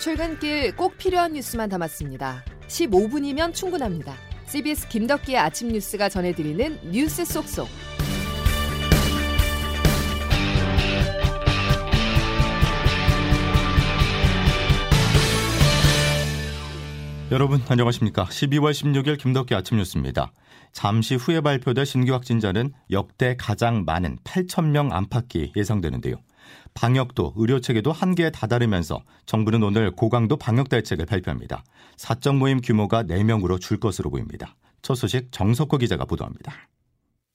출근길 꼭 필요한 뉴스만 담았습니다. 15분이면 충분합니다. CBS 김덕기의 아침 뉴스가 전해드리는 뉴스 속속. 여러분 안녕하십니까. 12월 16일 김덕기 아침 뉴스입니다. 잠시 후에 발표될 신규 확진자는 역대 가장 많은 8,000명 안팎이 예상되는데요. 방역도 의료체계도 한계에 다다르면서 정부는 오늘 고강도 방역대책을 발표합니다. 사적 모임 규모가 4명으로 줄 것으로 보입니다. 첫 소식 정석호 기자가 보도합니다.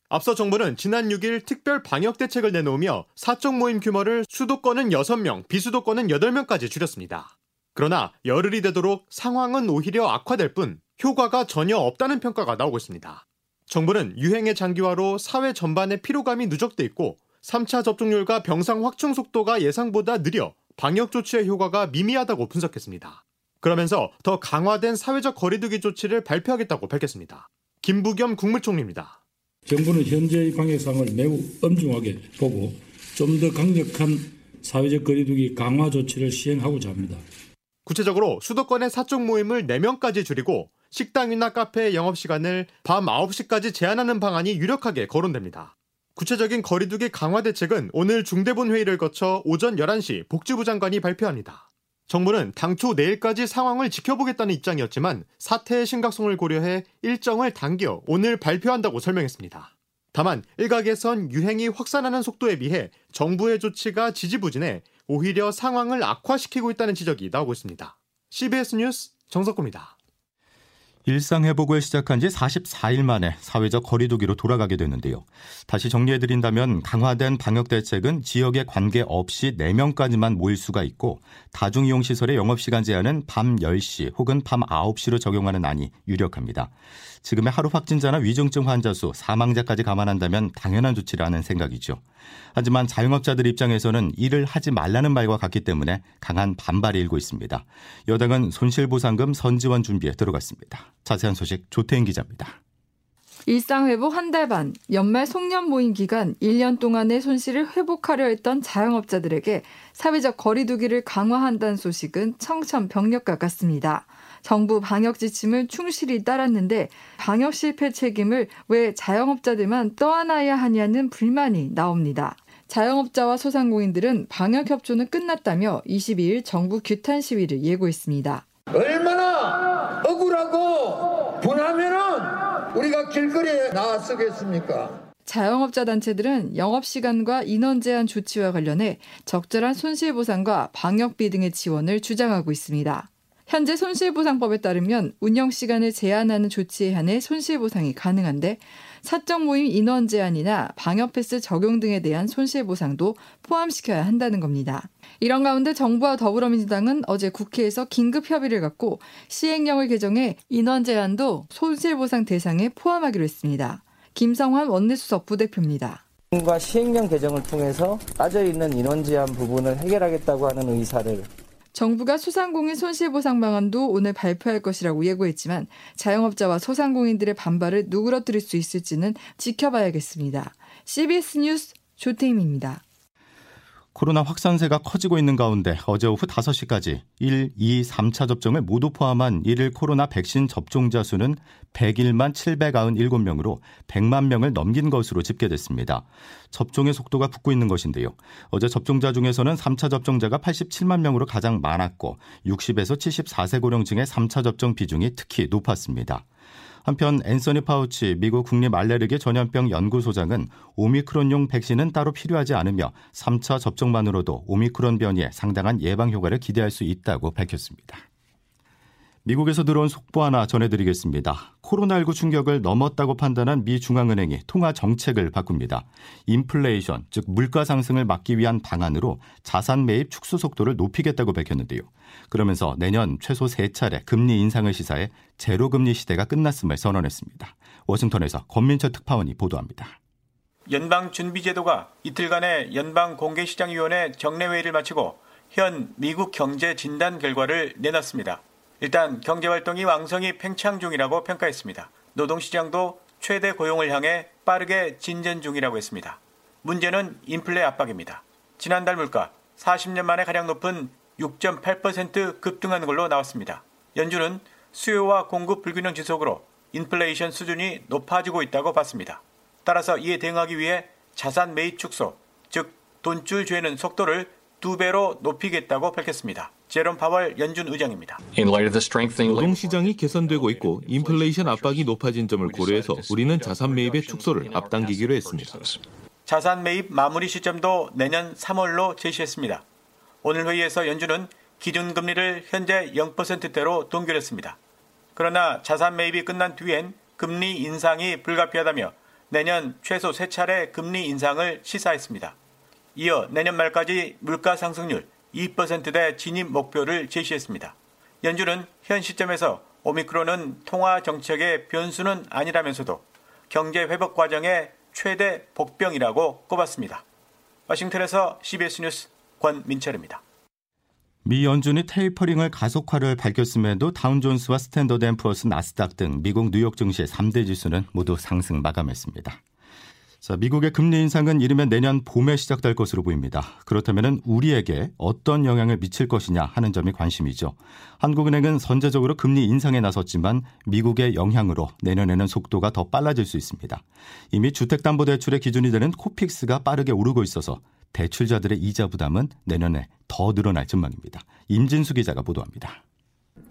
앞서 정부는 지난 6일 특별 방역대책을 내놓으며 사적 모임 규모를 수도권은 6명, 비수도권은 8명까지 줄였습니다. 그러나 열흘이 되도록 상황은 오히려 악화될 뿐 효과가 전혀 없다는 평가가 나오고 있습니다. 정부는 유행의 장기화로 사회 전반의 피로감이 누적돼 있고 3차 접종률과 병상 확충 속도가 예상보다 느려 방역 조치의 효과가 미미하다고 분석했습니다. 그러면서 더 강화된 사회적 거리두기 조치를 발표하겠다고 밝혔습니다. 김부겸 국무총리입니다. 정부는 현재의 방역 상황을 매우 엄중하게 보고 좀 더 강력한 사회적 거리두기 강화 조치를 시행하고자 합니다. 구체적으로 수도권의 사적 모임을 4명까지 줄이고 식당이나 카페의 영업시간을 밤 9시까지 제한하는 방안이 유력하게 거론됩니다. 구체적인 거리두기 강화 대책은 오늘 중대본 회의를 거쳐 오전 11시 복지부 장관이 발표합니다. 정부는 당초 내일까지 상황을 지켜보겠다는 입장이었지만 사태의 심각성을 고려해 일정을 당겨 오늘 발표한다고 설명했습니다. 다만 일각에선 유행이 확산하는 속도에 비해 정부의 조치가 지지부진해 오히려 상황을 악화시키고 있다는 지적이 나오고 있습니다. CBS 뉴스 정석호입니다. 일상회복을 시작한 지 44일 만에 사회적 거리두기로 돌아가게 됐는데요. 다시 정리해드린다면 강화된 방역대책은 지역에 관계없이 4명까지만 모일 수가 있고 다중이용시설의 영업시간 제한은 밤 10시 혹은 밤 9시로 적용하는 안이 유력합니다. 지금의 하루 확진자나 위중증 환자 수, 사망자까지 감안한다면 당연한 조치라는 생각이죠. 하지만 자영업자들 입장에서는 일을 하지 말라는 말과 같기 때문에 강한 반발이 일고 있습니다. 여당은 손실보상금 선지원 준비에 들어갔습니다. 자세한 소식 조태인 기자입니다. 일상회복 한 달 반, 연말 송년 모임 기간 1년 동안의 손실을 회복하려 했던 자영업자들에게 사회적 거리두기를 강화한다는 소식은 청천벽력과 같습니다. 정부 방역 지침을 충실히 따랐는데 방역 실패 책임을 왜 자영업자들만 떠안아야 하냐는 불만이 나옵니다. 자영업자와 소상공인들은 방역 협조는 끝났다며 22일 정부 규탄 시위를 예고했습니다. 얼마나 억울하고 분하면은 우리가 길거리에 나서겠습니까? 자영업자 단체들은 영업시간과 인원 제한 조치와 관련해 적절한 손실보상과 방역비 등의 지원을 주장하고 있습니다. 현재 손실보상법에 따르면 운영시간을 제한하는 조치에 한해 손실보상이 가능한데 사적 모임 인원 제한이나 방역패스 적용 등에 대한 손실보상도 포함시켜야 한다는 겁니다. 이런 가운데 정부와 더불어민주당은 어제 국회에서 긴급 협의를 갖고 시행령을 개정해 인원 제한도 손실보상 대상에 포함하기로 했습니다. 김성환 원내수석 부대표입니다. 정부가 시행령 개정을 통해서 빠져있는 인원 제한 부분을 해결하겠다고 하는 의사를 정부가 소상공인 손실보상 방안도 오늘 발표할 것이라고 예고했지만 자영업자와 소상공인들의 반발을 누그러뜨릴 수 있을지는 지켜봐야겠습니다. CBS 뉴스 조태임입니다. 코로나 확산세가 커지고 있는 가운데 어제 오후 5시까지 1, 2, 3차 접종을 모두 포함한 일일 코로나 백신 접종자 수는 101만 797명으로 100만 명을 넘긴 것으로 집계됐습니다. 접종의 속도가 붙고 있는 것인데요. 어제 접종자 중에서는 3차 접종자가 87만 명으로 가장 많았고 60에서 74세 고령층의 3차 접종 비중이 특히 높았습니다. 한편 앤서니 파우치 미국 국립알레르기 전염병 연구소장은 오미크론용 백신은 따로 필요하지 않으며 3차 접종만으로도 오미크론 변이에 상당한 예방 효과를 기대할 수 있다고 밝혔습니다. 미국에서 들어온 속보 하나 전해드리겠습니다. 코로나19 충격을 넘었다고 판단한 미 중앙은행이 통화 정책을 바꿉니다. 인플레이션, 즉 물가 상승을 막기 위한 방안으로 자산 매입 축소 속도를 높이겠다고 밝혔는데요. 그러면서 내년 최소 3차례 금리 인상을 시사해 제로금리 시대가 끝났음을 선언했습니다. 워싱턴에서 권민철 특파원이 보도합니다. 연방준비제도가 이틀간의 연방공개시장위원회 정례회의를 마치고 현 미국 경제 진단 결과를 내놨습니다. 일단 경제활동이 왕성히 팽창 중이라고 평가했습니다. 노동시장도 최대 고용을 향해 빠르게 진전 중이라고 했습니다. 문제는 인플레 압박입니다. 지난달 물가 40년 만에 가장 높은 6.8% 급등한 걸로 나왔습니다. 연준은 수요와 공급 불균형 지속으로 인플레이션 수준이 높아지고 있다고 봤습니다. 따라서 이에 대응하기 위해 자산 매입 축소, 즉 돈줄 죄는 속도를 2배로 높이겠다고 밝혔습니다. 제롬 파월 연준 의장입니다. 노동시장이 개선되고 있고 인플레이션 압박이 높아진 점을 고려해서 우리는 자산 매입의 축소를 앞당기기로 했습니다. 자산 매입 마무리 시점도 내년 3월로 제시했습니다. 오늘 회의에서 연준은 기준금리를 현재 0%대로 동결했습니다. 그러나 자산 매입이 끝난 뒤엔 금리 인상이 불가피하다며 내년 최소 3차례 금리 인상을 시사했습니다. 이어 내년 말까지 물가 상승률 2%대 진입 목표를 제시했습니다. 연준은 현 시점에서 오미크론은 통화 정책의 변수는 아니라면서도 경제 회복 과정의 최대 복병이라고 꼽았습니다. 워싱턴에서 CBS 뉴스 권민철입니다. 미 연준이 테이퍼링을 가속화를 밝혔음에도 다운존스와 스탠더드 앤 푸어스, 나스닥 등 미국 뉴욕 증시의 3대 지수는 모두 상승 마감했습니다. 자, 미국의 금리 인상은 이르면 내년 봄에 시작될 것으로 보입니다. 그렇다면 우리에게 어떤 영향을 미칠 것이냐 하는 점이 관심이죠. 한국은행은 선제적으로 금리 인상에 나섰지만 미국의 영향으로 내년에는 속도가 더 빨라질 수 있습니다. 이미 주택담보대출의 기준이 되는 코픽스가 빠르게 오르고 있어서 대출자들의 이자 부담은 내년에 더 늘어날 전망입니다. 임진수 기자가 보도합니다.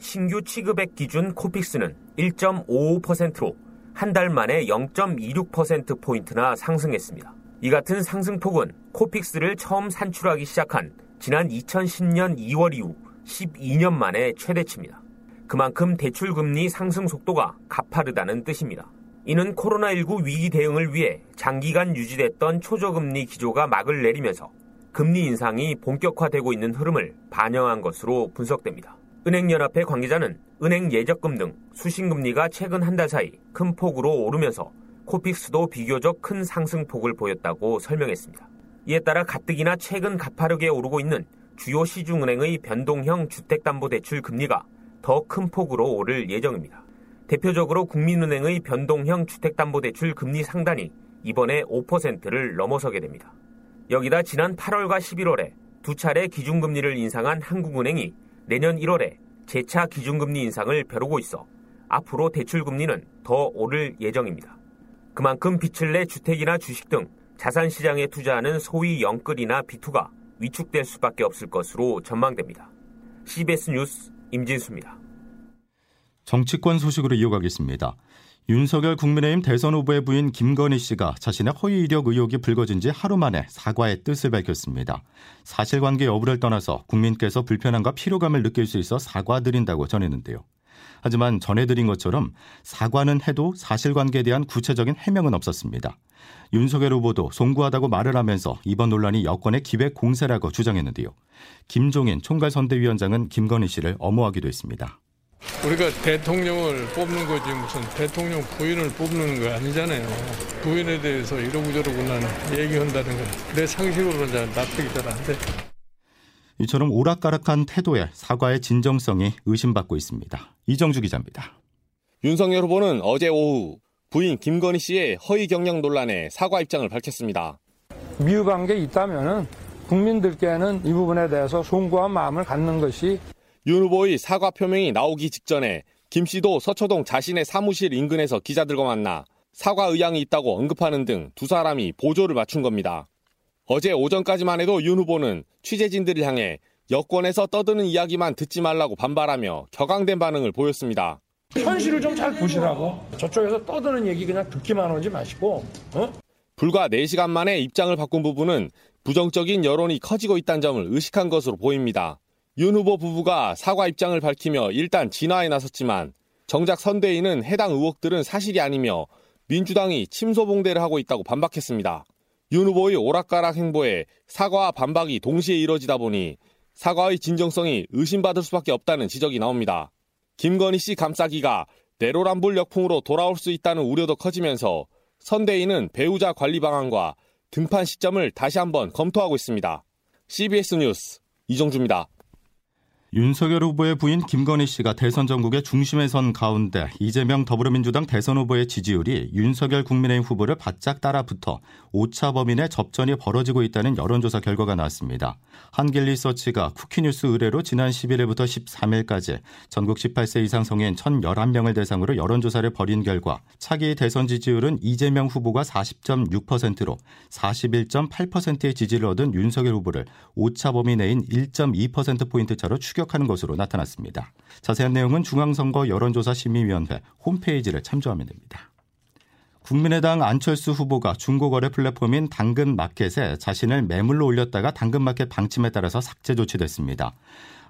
신규 취급액 기준 코픽스는 1.55%로 한 달 만에 0.26%포인트나 상승했습니다. 이 같은 상승폭은 코픽스를 처음 산출하기 시작한 지난 2010년 2월 이후 12년 만에 최대치입니다. 그만큼 대출금리 상승 속도가 가파르다는 뜻입니다. 이는 코로나19 위기 대응을 위해 장기간 유지됐던 초저금리 기조가 막을 내리면서 금리 인상이 본격화되고 있는 흐름을 반영한 것으로 분석됩니다. 은행연합회 관계자는 은행 예적금 등 수신금리가 최근 한 달 사이 큰 폭으로 오르면서 코픽스도 비교적 큰 상승폭을 보였다고 설명했습니다. 이에 따라 가뜩이나 최근 가파르게 오르고 있는 주요 시중은행의 변동형 주택담보대출 금리가 더 큰 폭으로 오를 예정입니다. 대표적으로 국민은행의 변동형 주택담보대출 금리 상단이 이번에 5%를 넘어서게 됩니다. 여기다 지난 8월과 11월에 두 차례 기준금리를 인상한 한국은행이 내년 1월에 재차 기준금리 인상을 벼르고 있어 앞으로 대출금리는 더 오를 예정입니다. 그만큼 빚을 내 주택이나 주식 등 자산시장에 투자하는 소위 영끌이나 비투가 위축될 수밖에 없을 것으로 전망됩니다. CBS 뉴스 임진수입니다. 정치권 소식으로 이어가겠습니다. 윤석열 국민의힘 대선 후보의 부인 김건희 씨가 자신의 허위 이력 의혹이 불거진 지 하루 만에 사과의 뜻을 밝혔습니다. 사실관계 여부를 떠나서 국민께서 불편함과 피로감을 느낄 수 있어 사과드린다고 전했는데요. 하지만 전해드린 것처럼 사과는 해도 사실관계에 대한 구체적인 해명은 없었습니다. 윤석열 후보도 송구하다고 말을 하면서 이번 논란이 여권의 기백 공세라고 주장했는데요. 김종인 총괄선대위원장은 김건희 씨를 엄호하기도 했습니다. 우리가 대통령을 뽑는 거지 무슨 대통령 부인을 뽑는 거 아니잖아요. 부인에 대해서 이러고 저러고 난 얘기한다는 건 내 상식으로는 잘 납득이 잘 안 돼. 이처럼 오락가락한 태도에 사과의 진정성이 의심받고 있습니다. 이정주 기자입니다. 윤석열 후보는 어제 오후 부인 김건희 씨의 허위 경력 논란에 사과 입장을 밝혔습니다. 미흡한 게 있다면 국민들께는 이 부분에 대해서 송구한 마음을 갖는 것이 윤 후보의 사과 표명이 나오기 직전에 김 씨도 서초동 자신의 사무실 인근에서 기자들과 만나 사과 의향이 있다고 언급하는 등 두 사람이 보조를 맞춘 겁니다. 어제 오전까지만 해도 윤 후보는 취재진들을 향해 여권에서 떠드는 이야기만 듣지 말라고 반발하며 격앙된 반응을 보였습니다. 현실을 좀 잘 보시라고. 저쪽에서 떠드는 얘기 그냥 듣기만 하지 마시고. 불과 4시간 만에 입장을 바꾼 부분은 부정적인 여론이 커지고 있다는 점을 의식한 것으로 보입니다. 윤 후보 부부가 사과 입장을 밝히며 일단 진화에 나섰지만 정작 선대위는 해당 의혹들은 사실이 아니며 민주당이 침소봉대를 하고 있다고 반박했습니다. 윤 후보의 오락가락 행보에 사과와 반박이 동시에 이뤄지다 보니 사과의 진정성이 의심받을 수밖에 없다는 지적이 나옵니다. 김건희 씨 감싸기가 내로남불 역풍으로 돌아올 수 있다는 우려도 커지면서 선대위는 배우자 관리 방안과 등판 시점을 다시 한번 검토하고 있습니다. CBS 뉴스 이정주입니다. 윤석열 후보의 부인 김건희 씨가 대선 전국의 중심에 선 가운데 이재명 더불어민주당 대선 후보의 지지율이 윤석열 국민의힘 후보를 바짝 따라붙어 5차 범인의 접전이 벌어지고 있다는 여론조사 결과가 나왔습니다. 한길리서치가 쿠키뉴스 의뢰로 지난 11일부터 13일까지 전국 18세 이상 성인 1,011명을 대상으로 여론조사를 벌인 결과 차기 대선 지지율은 이재명 후보가 40.6%로 41.8%의 지지를 얻은 윤석열 후보를 5차 범인 내인 1.2%포인트 차로 추격하는 것으로 나타났습니다. 자세한 내용은 중앙선거 여론조사 심의위원회 홈페이지를 참조하면 됩니다. 국민의당 안철수 후보가 중고거래 플랫폼인 당근마켓에 자신을 매물로 올렸다가 당근마켓 방침에 따라서 삭제 조치됐습니다.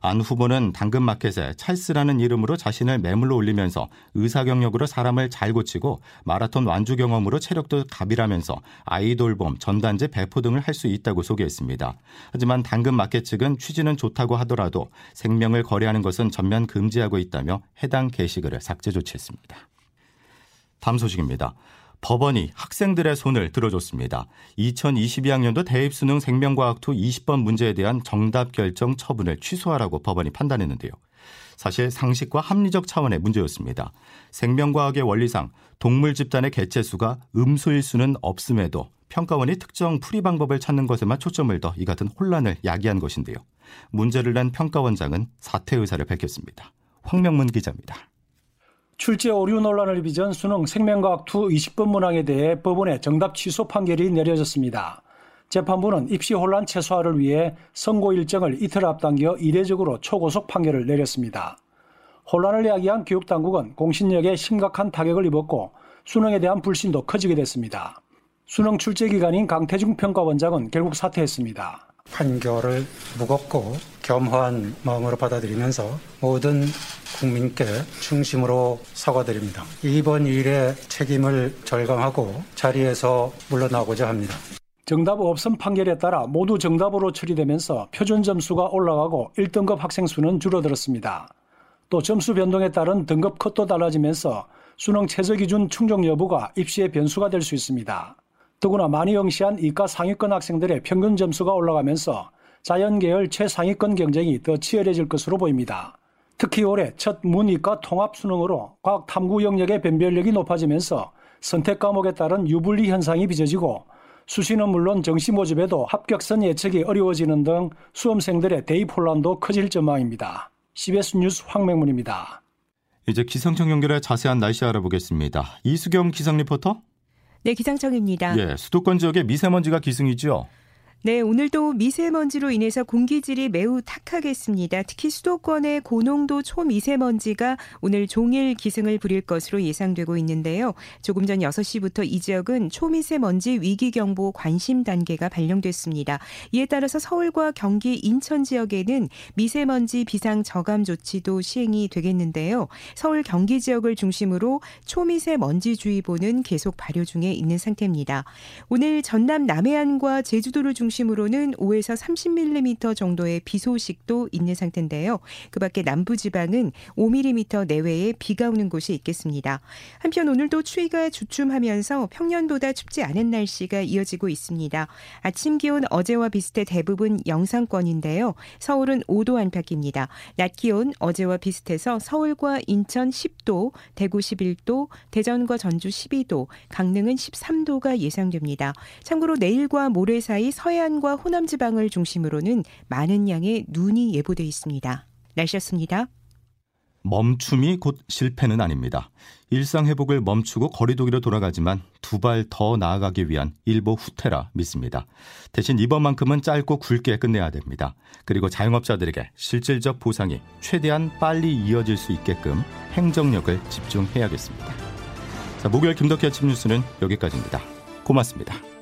안 후보는 당근마켓에 찰스라는 이름으로 자신을 매물로 올리면서 의사 경력으로 사람을 잘 고치고 마라톤 완주 경험으로 체력도 갑이라면서 아이돌봄, 전단지 배포 등을 할 수 있다고 소개했습니다. 하지만 당근마켓 측은 취지는 좋다고 하더라도 생명을 거래하는 것은 전면 금지하고 있다며 해당 게시글을 삭제 조치했습니다. 다음 소식입니다. 법원이 학생들의 손을 들어줬습니다. 2022학년도 대입 수능 생명과학 2 20번 문제에 대한 정답 결정 처분을 취소하라고 법원이 판단했는데요. 사실 상식과 합리적 차원의 문제였습니다. 생명과학의 원리상 동물 집단의 개체수가 음수일 수는 없음에도 평가원이 특정 풀이 방법을 찾는 것에만 초점을 둬 이 같은 혼란을 야기한 것인데요. 문제를 낸 평가원장은 사퇴 의사를 밝혔습니다. 황명문 기자입니다. 출제 오류 논란을 빚은 수능 생명과학2 20번 문항에 대해 법원의 정답 취소 판결이 내려졌습니다. 재판부는 입시 혼란 최소화를 위해 선고 일정을 이틀 앞당겨 이례적으로 초고속 판결을 내렸습니다. 혼란을 야기한 교육당국은 공신력에 심각한 타격을 입었고 수능에 대한 불신도 커지게 됐습니다. 수능 출제 기관인 강태중 평가원장은 결국 사퇴했습니다. 판결을 무겁고 겸허한 마음으로 받아들이면서 모든 국민께 중심으로 사과드립니다. 이번 일에 책임을 절감하고 자리에서 물러나고자 합니다. 정답 없음 판결에 따라 모두 정답으로 처리되면서 표준 점수가 올라가고 1등급 학생 수는 줄어들었습니다. 또 점수 변동에 따른 등급 컷도 달라지면서 수능 최저 기준 충족 여부가 입시의 변수가 될 수 있습니다. 더구나 많이 응시한 이과 상위권 학생들의 평균 점수가 올라가면서 자연계열 최상위권 경쟁이 더 치열해질 것으로 보입니다. 특히 올해 첫 문이과 통합 수능으로 과학 탐구 영역의 변별력이 높아지면서 선택 과목에 따른 유불리 현상이 빚어지고 수시는 물론 정시 모집에도 합격선 예측이 어려워지는 등 수험생들의 대입 혼란도 커질 전망입니다. CBS 뉴스 황명문입니다. 이제 기상청 연결해 자세한 날씨 알아보겠습니다. 이수경 기상 리포터. 네, 기상청입니다. 예, 수도권 지역에 미세먼지가 기승이죠? 네, 오늘도 미세먼지로 인해서 공기질이 매우 탁하겠습니다. 특히 수도권의 고농도 초미세먼지가 오늘 종일 기승을 부릴 것으로 예상되고 있는데요. 조금 전 6시부터 이 지역은 초미세먼지 위기경보 관심 단계가 발령됐습니다. 이에 따라서 서울과 경기, 인천 지역에는 미세먼지 비상 저감 조치도 시행이 되겠는데요. 서울, 경기 지역을 중심으로 초미세먼지주의보는 계속 발효 중에 있는 상태입니다. 오늘 전남 남해안과 제주도를 중심으로는 5에서 30mm 정도의 비 소식도 있는 상태인데요. 그 밖에 남부지방은 5mm 내외의 비가 오는 곳이 있겠습니다. 한편 오늘도 추위가 주춤하면서 평년보다 춥지 않은 날씨가 이어지고 있습니다. 아침 기온 어제와 비슷해 대부분 영상권인데요. 서울은 5도 안팎입니다. 낮 기온 어제와 비슷해서 서울과 인천 10도, 대구 11도, 대전과 전주 12도, 강릉은 13도가 예상됩니다. 참고로 내일과 모레 사이 서해안과 호남지방을 중심으로는 많은 양의 눈이 예보돼 있습니다. 날씨였습니다. 멈춤이 곧 실패는 아닙니다. 일상회복을 멈추고 거리두기로 돌아가지만 두 발 더 나아가기 위한 일보 후퇴라 믿습니다. 대신 이번만큼은 짧고 굵게 끝내야 됩니다. 그리고 자영업자들에게 실질적 보상이 최대한 빨리 이어질 수 있게끔 행정력을 집중해야겠습니다. 자, 목요일 김덕기 아침 뉴스는 여기까지입니다. 고맙습니다.